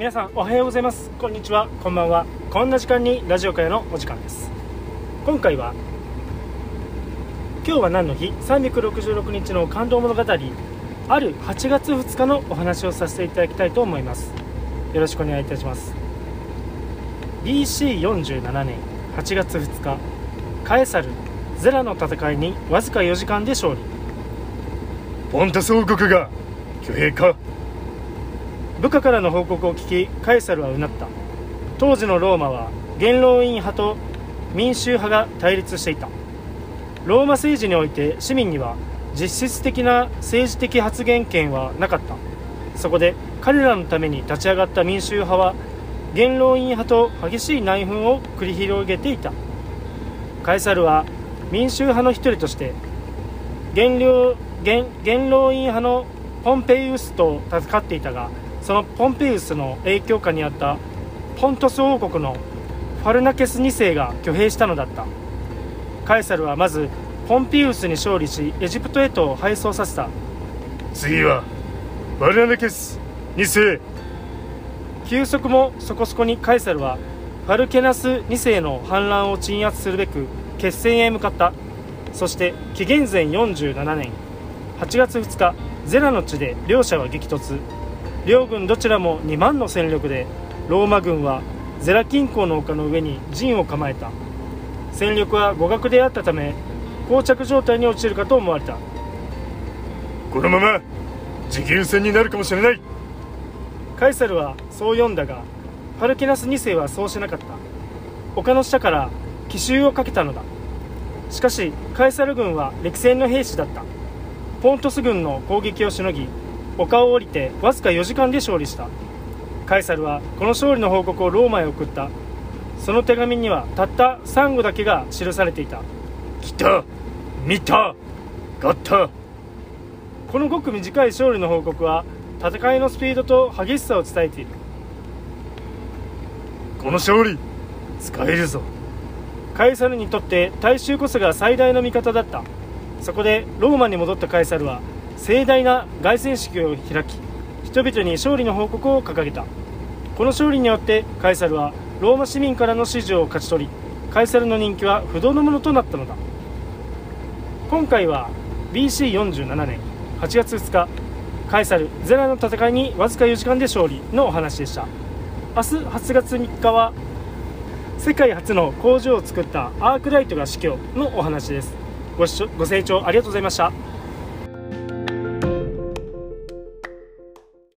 皆さんおはようございます、こんにちは、こんばんは。こんな時間にラジオカヤのお時間です。今回は今日は何の日、366日の感動物語、ある8月2日のお話をさせていただきたいと思います。よろしくお願いいたします。 BC47 年8月2日カエサル・ゼラの戦いにわずか4時間で勝利。ポンタス王国が挙兵か。部下からの報告を聞きカエサルはうなった。当時のローマは元老院派と民衆派が対立していた。ローマ政治において市民には実質的な政治的発言権はなかった。そこで彼らのために立ち上がった民衆派は元老院派と激しい内紛を繰り広げていた。カエサルは民衆派の一人として元老院派のポンペイウスと戦っていたが、そのポンペイウスの影響下にあったポントス王国のファルナケス2世が挙兵したのだった。カエサルはまずポンペイウスに勝利しエジプトへと敗走させた。次はファルナケス2世。休息もそこそこにカエサルはファルケナス2世の反乱を鎮圧するべく決戦へ向かった。そして紀元前47年8月2日ゼラの地で両者は激突。両軍どちらも2万の戦力で、ローマ軍はゼラ近郊の丘の上に陣を構えた。戦力は互角であったため膠着状態に陥るかと思われた。このまま持久戦になるかもしれない。カエサルはそう読んだがファルケナス2世はそうしなかった。丘の下から奇襲をかけたのだ。しかしカエサル軍は歴戦の兵士だった。ポントス軍の攻撃をしのぎ丘を降りてわずか4時間で勝利した。カエサルはこの勝利の報告をローマへ送った。その手紙にはたった3語だけが記されていた。来た、見た、勝った。このごく短い勝利の報告は戦いのスピードと激しさを伝えている。この勝利使えるぞ。カエサルにとって大衆こそが最大の味方だった。そこでローマに戻ったカエサルは盛大な凱旋式を開き人々に勝利の報告を掲げた。この勝利によってカエサルはローマ市民からの支持を勝ち取り、カエサルの人気は不動のものとなったのだ。今回は BC47 年8月2日カエサル・ゼラの戦いにわずか4時間で勝利のお話でした。明日8月3日は世界初の工場を作ったアークライトが死去のお話です。ご視聴、ご清聴ありがとうございました。